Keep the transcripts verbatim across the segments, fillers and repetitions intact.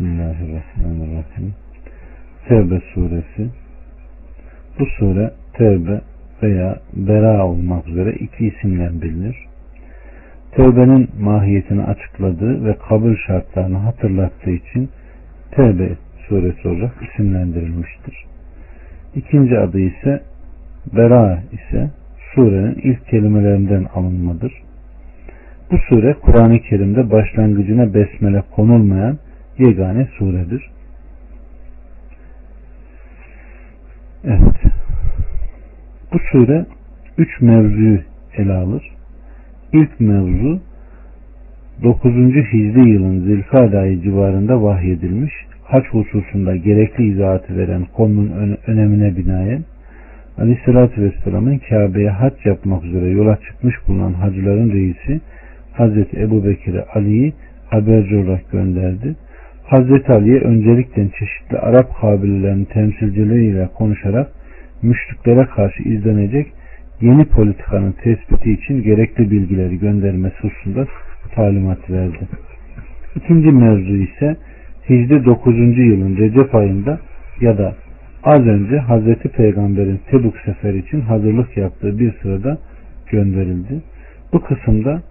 Bismillahirrahmanirrahim. Tevbe suresi. Bu sure tevbe veya bera olmak üzere iki isimle bilinir. Tevbenin mahiyetini açıkladığı ve kabul şartlarını hatırlattığı için Tevbe suresi olarak isimlendirilmiştir. İkinci adı ise bera ise surenin ilk kelimelerinden alınmadır. Bu sure Kur'an-ı Kerim'de başlangıcına besmele konulmayan yegane suredir. Evet. Bu sure üç mevzuyu ele alır. İlk mevzu dokuzuncu Hicri yılın Zilkade ayı civarında vahyedilmiş hac hususunda gerekli izahatı veren konunun önemine binaen Aleyhisselatü Vesselam'ın Kabe'ye hac yapmak üzere yola çıkmış bulunan hacıların reisi Hz. Ebu Bekir'e Ali'yi haberci olarak gönderdi. Hazreti Ali'ye öncelikle çeşitli Arap kabilelerinin temsilcileriyle konuşarak müşriklere karşı izlenecek yeni politikanın tespiti için gerekli bilgileri göndermesi hususunda talimat verdi. İkinci mevzu ise Hicri dokuzuncu yılın Recep ayında ya da az önce Hazreti Peygamber'in Tebuk seferi için hazırlık yaptığı bir sırada gönderildi. Bu kısımda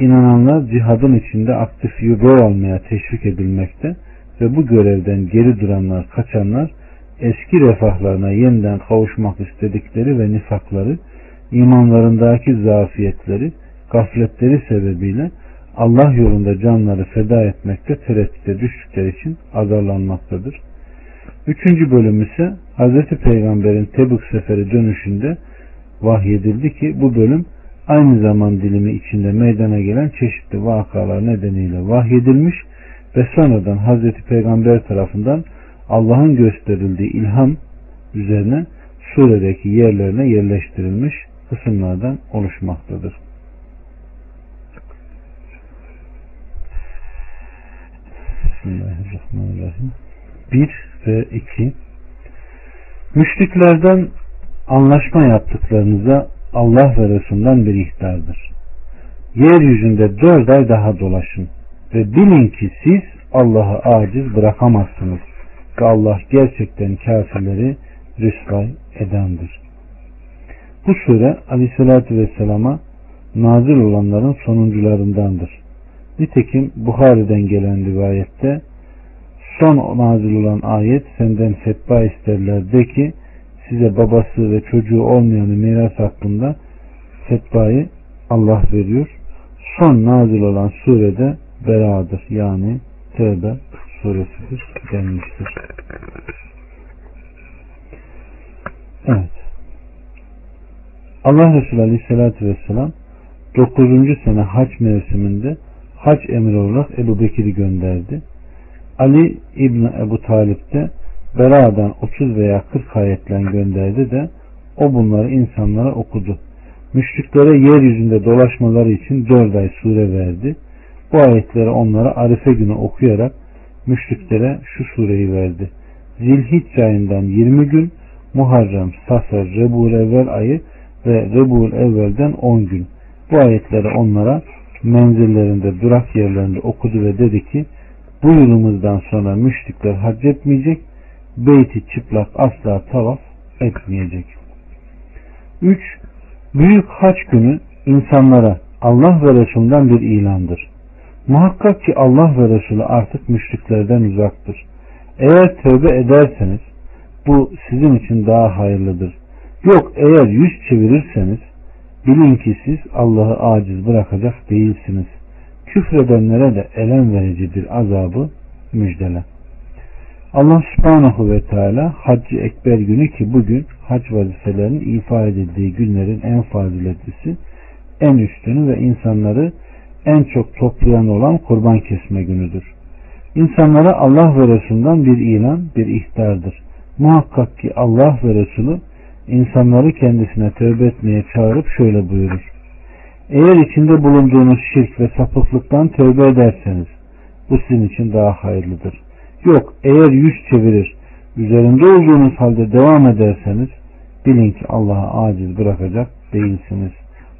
İnananlar cihadın içinde aktif rol almaya teşvik edilmekte ve bu görevden geri duranlar, kaçanlar eski refahlarına yeniden kavuşmak istedikleri ve nifakları, imanlarındaki zafiyetleri, gafletleri sebebiyle Allah yolunda canları feda etmekte tereddüte düştükleri için azarlanmaktadır. Üçüncü bölüm ise Hazreti Peygamber'in Tebük seferi dönüşünde vahyedildi ki bu bölüm aynı zaman dilimi içinde meydana gelen çeşitli vakalar nedeniyle vahyedilmiş ve sonradan Hazreti Peygamber tarafından Allah'ın gösterildiği ilham üzerine suredeki yerlerine yerleştirilmiş kısımlardan oluşmaktadır. Bismillahirrahmanirrahim. bir ve iki. Müşriklerden anlaşma yaptıklarınıza Allah ve Resulü'nden bir ihtardır. Yeryüzünde dört ay daha dolaşın ve bilin ki siz Allah'ı aciz bırakamazsınız ki Allah gerçekten kafirleri rüsvay edendir. Bu sure Aleyhisselatü Vesselam'a nazil olanların sonuncularındandır. Nitekim Buhari'den gelen rivayette son nazil olan ayet senden fetva isterler de ki size babası ve çocuğu olmayanı miras hakkında fetvayı Allah veriyor. Son nazil olan surede beradır. Yani Tevbe suresidir denmiştir. Evet. Allah Resulü Aleyhisselatü Vesselam dokuzuncu sene hac mevsiminde hac emri olarak Ebu Bekir'i gönderdi. Ali İbni Ebu Talip de Bera'dan otuz veya kırk ayetle gönderdi de o bunları insanlara okudu. Müşriklere yeryüzünde dolaşmaları için dört ay sure verdi. Bu ayetleri onlara Arife günü okuyarak müşriklere şu sureyi verdi. Zilhicce ayından yirmi gün, Muharrem, Safer, Rebiülevvel ayı ve Rebiülevvel'den on gün. Bu ayetleri onlara menzillerinde, durak yerlerinde okudu ve dedi ki bu yılımızdan sonra müşrikler hac etmeyecek, Beyti çıplak asla tavaf etmeyecek. üç. Büyük hac günü insanlara Allah ve Resulü'nden bir ilandır. Muhakkak ki Allah ve Resulü artık müşriklerden uzaktır. Eğer tövbe ederseniz bu sizin için daha hayırlıdır. Yok eğer yüz çevirirseniz bilin ki siz Allah'ı aciz bırakacak değilsiniz. Küfredenlere de elem verici bir azabı müjdele. Allah subhanahu ve teala Hacc-ı Ekber günü ki bugün hac vazifelerinin ifa edildiği günlerin en faziletlisi, en üstünü ve insanları en çok toplayan olan kurban kesme günüdür. İnsanlara Allah ve Resulü'nden bir ilan, bir ihtardır. Muhakkak ki Allah ve Resulü insanları kendisine tövbe etmeye çağırıp şöyle buyurur. Eğer içinde bulunduğunuz şirk ve sapıklıktan tövbe ederseniz bu sizin için daha hayırlıdır. Yok eğer yüz çevirir üzerinde olduğunuz halde devam ederseniz bilin ki Allah'a aciz bırakacak değilsiniz.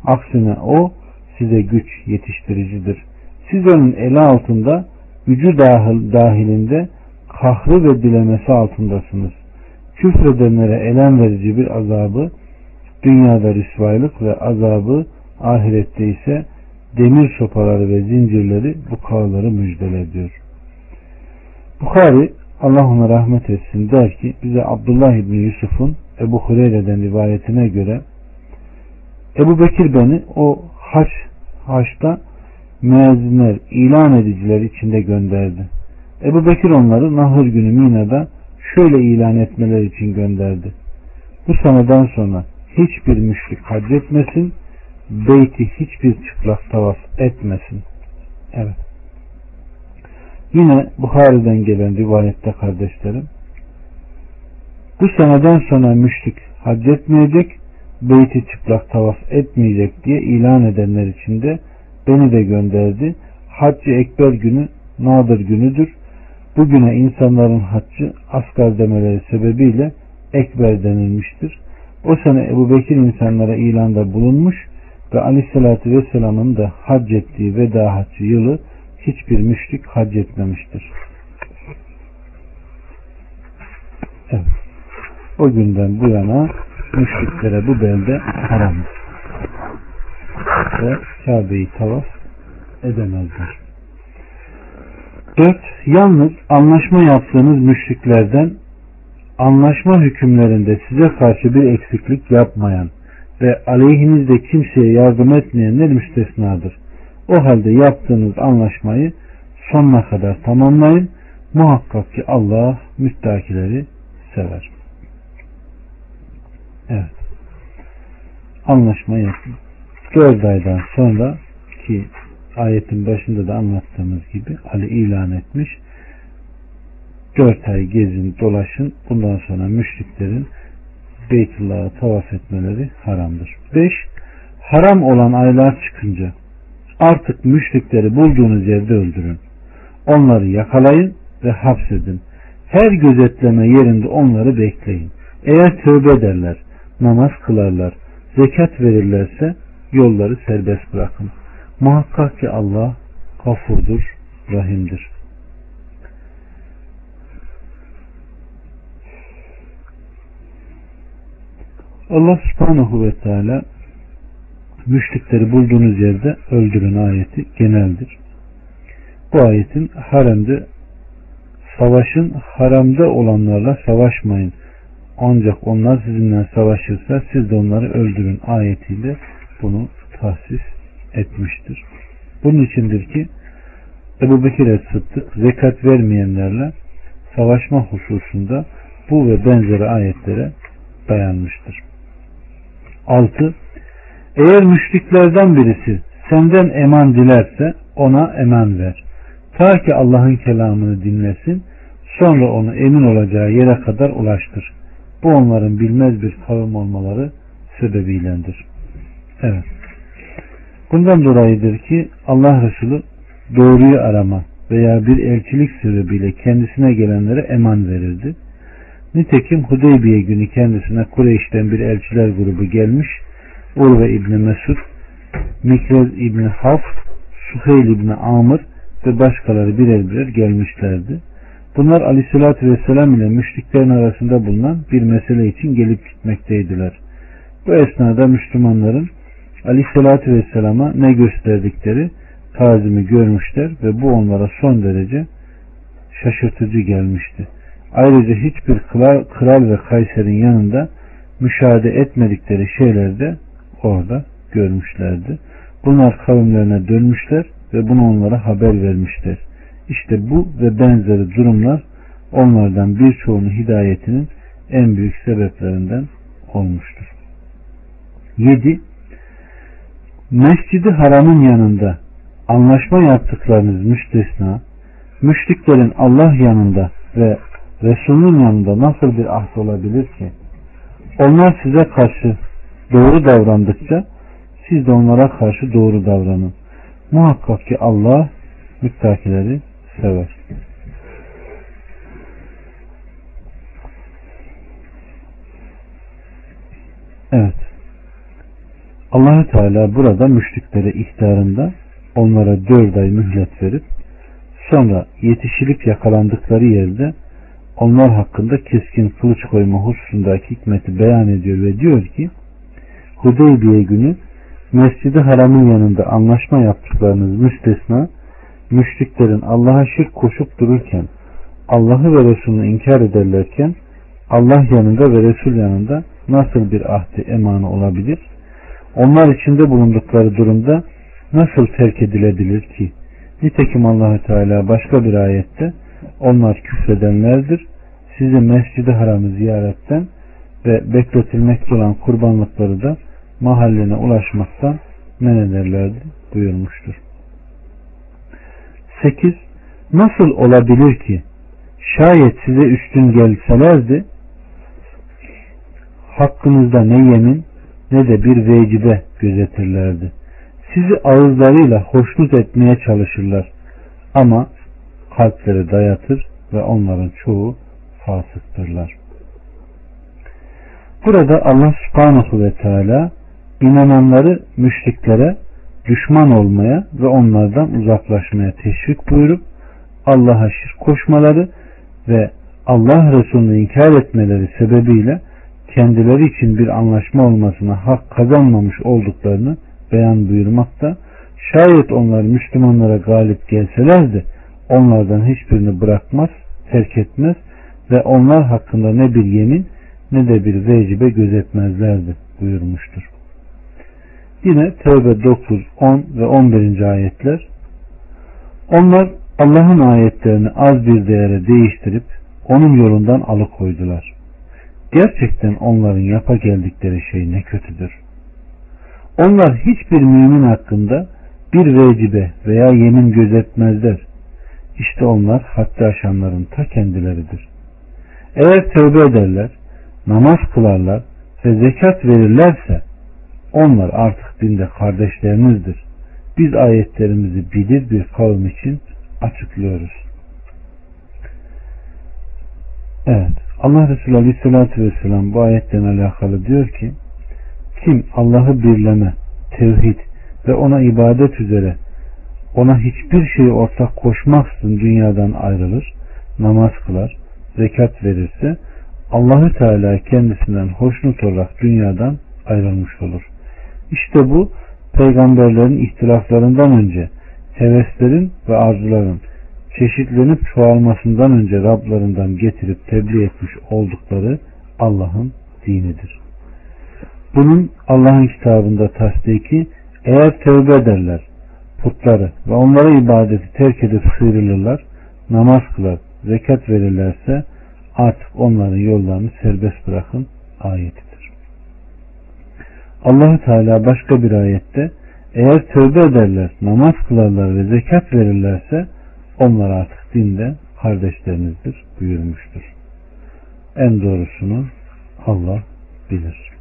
Aksine o size güç yetiştiricidir. Siz onun eli altında gücü dahil, dahilinde kahrı ve dilemesi altındasınız. Küfredenlere elem verici bir azabı, dünyada rüsvaylık ve azabı, ahirette ise demir sopaları ve zincirleri bu kavları müjdele diyor. Buhari, Allah ona rahmet etsin, der ki bize Abdullah İbni Yusuf'un Ebu Hureyre'den rivayetine göre Ebu Bekir beni o haç, haçta müezzinler, ilan ediciler içinde gönderdi. Ebu Bekir onları nahır günü Mina'da şöyle ilan etmeleri için gönderdi. Bu seneden sonra hiçbir müşrik hac etmesin, beyti hiçbir çıplak tavaf etmesin. Evet. Yine Buhari'den gelen rivayette kardeşlerim, bu seneden sonra müşrik hac etmeyecek, beyti çıplak tavaf etmeyecek diye ilan edenler için de beni de gönderdi. Hacc-ı Ekber günü nadir günüdür. Bugüne insanların haccı asgar demeleri sebebiyle Ekber denilmiştir. O sene Ebu Bekir insanlara ilanda bulunmuş ve Aleyhisselatü Vesselam'ın da hac ettiği veda haccı yılı hiçbir müşrik hac etmemiştir. Evet. O günden bu yana müşriklere bu belde haramdır ve Kabe'yi tavaf edemezler. dört. Yalnız anlaşma yaptığınız müşriklerden anlaşma hükümlerinde size karşı bir eksiklik yapmayan ve aleyhinizde kimseye yardım etmeyenler müstesnadır. O halde yaptığınız anlaşmayı sonuna kadar tamamlayın. Muhakkak ki Allah müttakileri sever. Evet. Anlaşma yapın. Dört aydan sonra ki ayetin başında da anlattığımız gibi Ali ilan etmiş. Dört ay gezin dolaşın. Bundan sonra müşriklerin Beytullah'a tavaf etmeleri haramdır. Beş. Haram olan aylar çıkınca artık müşrikleri bulduğunuz yerde öldürün. Onları yakalayın ve hapsedin. Her gözetleme yerinde onları bekleyin. Eğer tövbe ederler, namaz kılarlar, zekat verirlerse yolları serbest bırakın. Muhakkak ki Allah gafurdur, rahimdir. Allah subhanahu ve teala müşrikleri bulduğunuz yerde öldürün ayeti geneldir. Bu ayetin haramda savaşın, haramda olanlarla savaşmayın, ancak onlar sizinle savaşırsa siz de onları öldürün ayetiyle bunu tahsis etmiştir. Bunun içindir ki Ebu Bekir'e Sıddık zekat vermeyenlerle savaşma hususunda bu ve benzeri ayetlere dayanmıştır. altı. Eğer müşriklerden birisi senden eman dilerse ona eman ver. Ta ki Allah'ın kelamını dinlesin, sonra onu emin olacağı yere kadar ulaştır. Bu onların bilmez bir kavim olmaları sebebiylendir. Evet. Bundan dolayıdır ki Allah Resulü doğruyu arama veya bir elçilik sebebiyle kendisine gelenlere eman verirdi. Nitekim Hudeybiye günü kendisine Kureyş'ten bir elçiler grubu gelmiş. Urve İbni Mesud, Mikrez İbni Hafs, Suheyl İbni Amr ve başkaları birer birer gelmişlerdi. Bunlar Aleyhisselatü Vesselam ile müşriklerin arasında bulunan bir mesele için gelip gitmekteydiler. Bu esnada Müslümanların Aleyhisselatü Vesselam'a ne gösterdikleri tazimi görmüşler ve bu onlara son derece şaşırtıcı gelmişti. Ayrıca hiçbir kral ve kayserin yanında müşahede etmedikleri şeyler de orada görmüşlerdi. Bunlar kavimlerine dönmüşler ve bunu onlara haber vermişler. İşte bu ve benzeri durumlar onlardan birçoğunun hidayetinin en büyük sebeplerinden olmuştur. yedi. Mescid-i Haram'ın yanında anlaşma yaptıklarınız müstesna, müşriklerin Allah yanında ve Resul'ün yanında nasıl bir ahd olabilir ki? Onlar size karşı doğru davrandıkça siz de onlara karşı doğru davranın. Muhakkak ki Allah müttakileri sever. Evet. Allah-u Teala burada müşriklere ihtarında onlara dört ay mühlet verip Sonra yetişilip yakalandıkları yerde onlar hakkında keskin kılıç koyma hususundaki hikmeti beyan ediyor ve diyor ki, Hudeybiye günü Mescid-i Haram'ın yanında anlaşma yaptıklarınız müstesna, müşriklerin Allah'a şirk koşup dururken, Allah'ı ve Resul'ünü inkar ederlerken, Allah yanında ve Resul yanında nasıl bir ahdi emanı olabilir? Onlar içinde bulundukları durumda nasıl terk edilebilir ki? Nitekim Allah-u Teala başka bir ayette, onlar küfredenlerdir, sizi Mescid-i Haram'ı ziyaretten ve bekletilmekte olan kurbanlıkları da mahalline ulaşmaktan men ederlerdi buyurmuştur. sekiz. Nasıl olabilir ki şayet size üstün gelselerdi hakkınızda ne yemin ne de bir vecibe gözetirlerdi. Sizi ağızlarıyla hoşnut etmeye çalışırlar ama kalpleri dayatır ve onların çoğu fasıktırlar. Burada Allah subhanahu ve teala inananları müşriklere düşman olmaya ve onlardan uzaklaşmaya teşvik buyurup Allah'a şirk koşmaları ve Allah Resulü'nü inkar etmeleri sebebiyle kendileri için bir anlaşma olmasına hak kazanmamış olduklarını beyan buyurmakta. Şayet onlar Müslümanlara galip gelselerdi onlardan hiçbirini bırakmaz, terk etmez ve onlar hakkında ne bir yemin ne de bir vecibe gözetmezlerdi buyurmuştur. Yine Tevbe dokuz, on ve on birinci ayetler. Onlar Allah'ın ayetlerini az bir değere değiştirip onun yolundan alıkoydular. Gerçekten onların yapa geldikleri şey ne kötüdür. Onlar hiçbir mümin hakkında bir vecibe veya yemin gözetmezler. İşte onlar haddi aşanların ta kendileridir. Eğer tövbe ederler, namaz kılarlar ve zekat verirlerse onlar artık dinde kardeşlerinizdir. Biz ayetlerimizi bilir bir kavim için açıklıyoruz. Evet. Allah Resulü Aleyhisselatü Vesselam bu ayetten alakalı diyor ki, kim Allah'ı birleme, tevhid ve ona ibadet üzere ona hiçbir şeyi ortak koşmaksızın dünyadan ayrılır, namaz kılar, zekat verirse Allah-u Teala kendisinden hoşnut olarak dünyadan ayrılmış olur. İşte bu peygamberlerin ihtilaflarından önce heveslerin ve arzuların çeşitlenip çoğalmasından önce Rablarından getirip tebliğ etmiş oldukları Allah'ın dinidir. Bunun Allah'ın kitabında tasdiki, eğer tevbe ederler, putları ve onlara ibadeti terk edip sıyrılırlar, namaz kılar, zekat verirlerse artık onların yollarını serbest bırakın ayetidir. Allah-u Teala başka bir ayette, eğer tövbe ederler, namaz kılarlar ve zekat verirlerse onlar artık dinde kardeşlerinizdir buyurmuştur. En doğrusunu Allah bilir.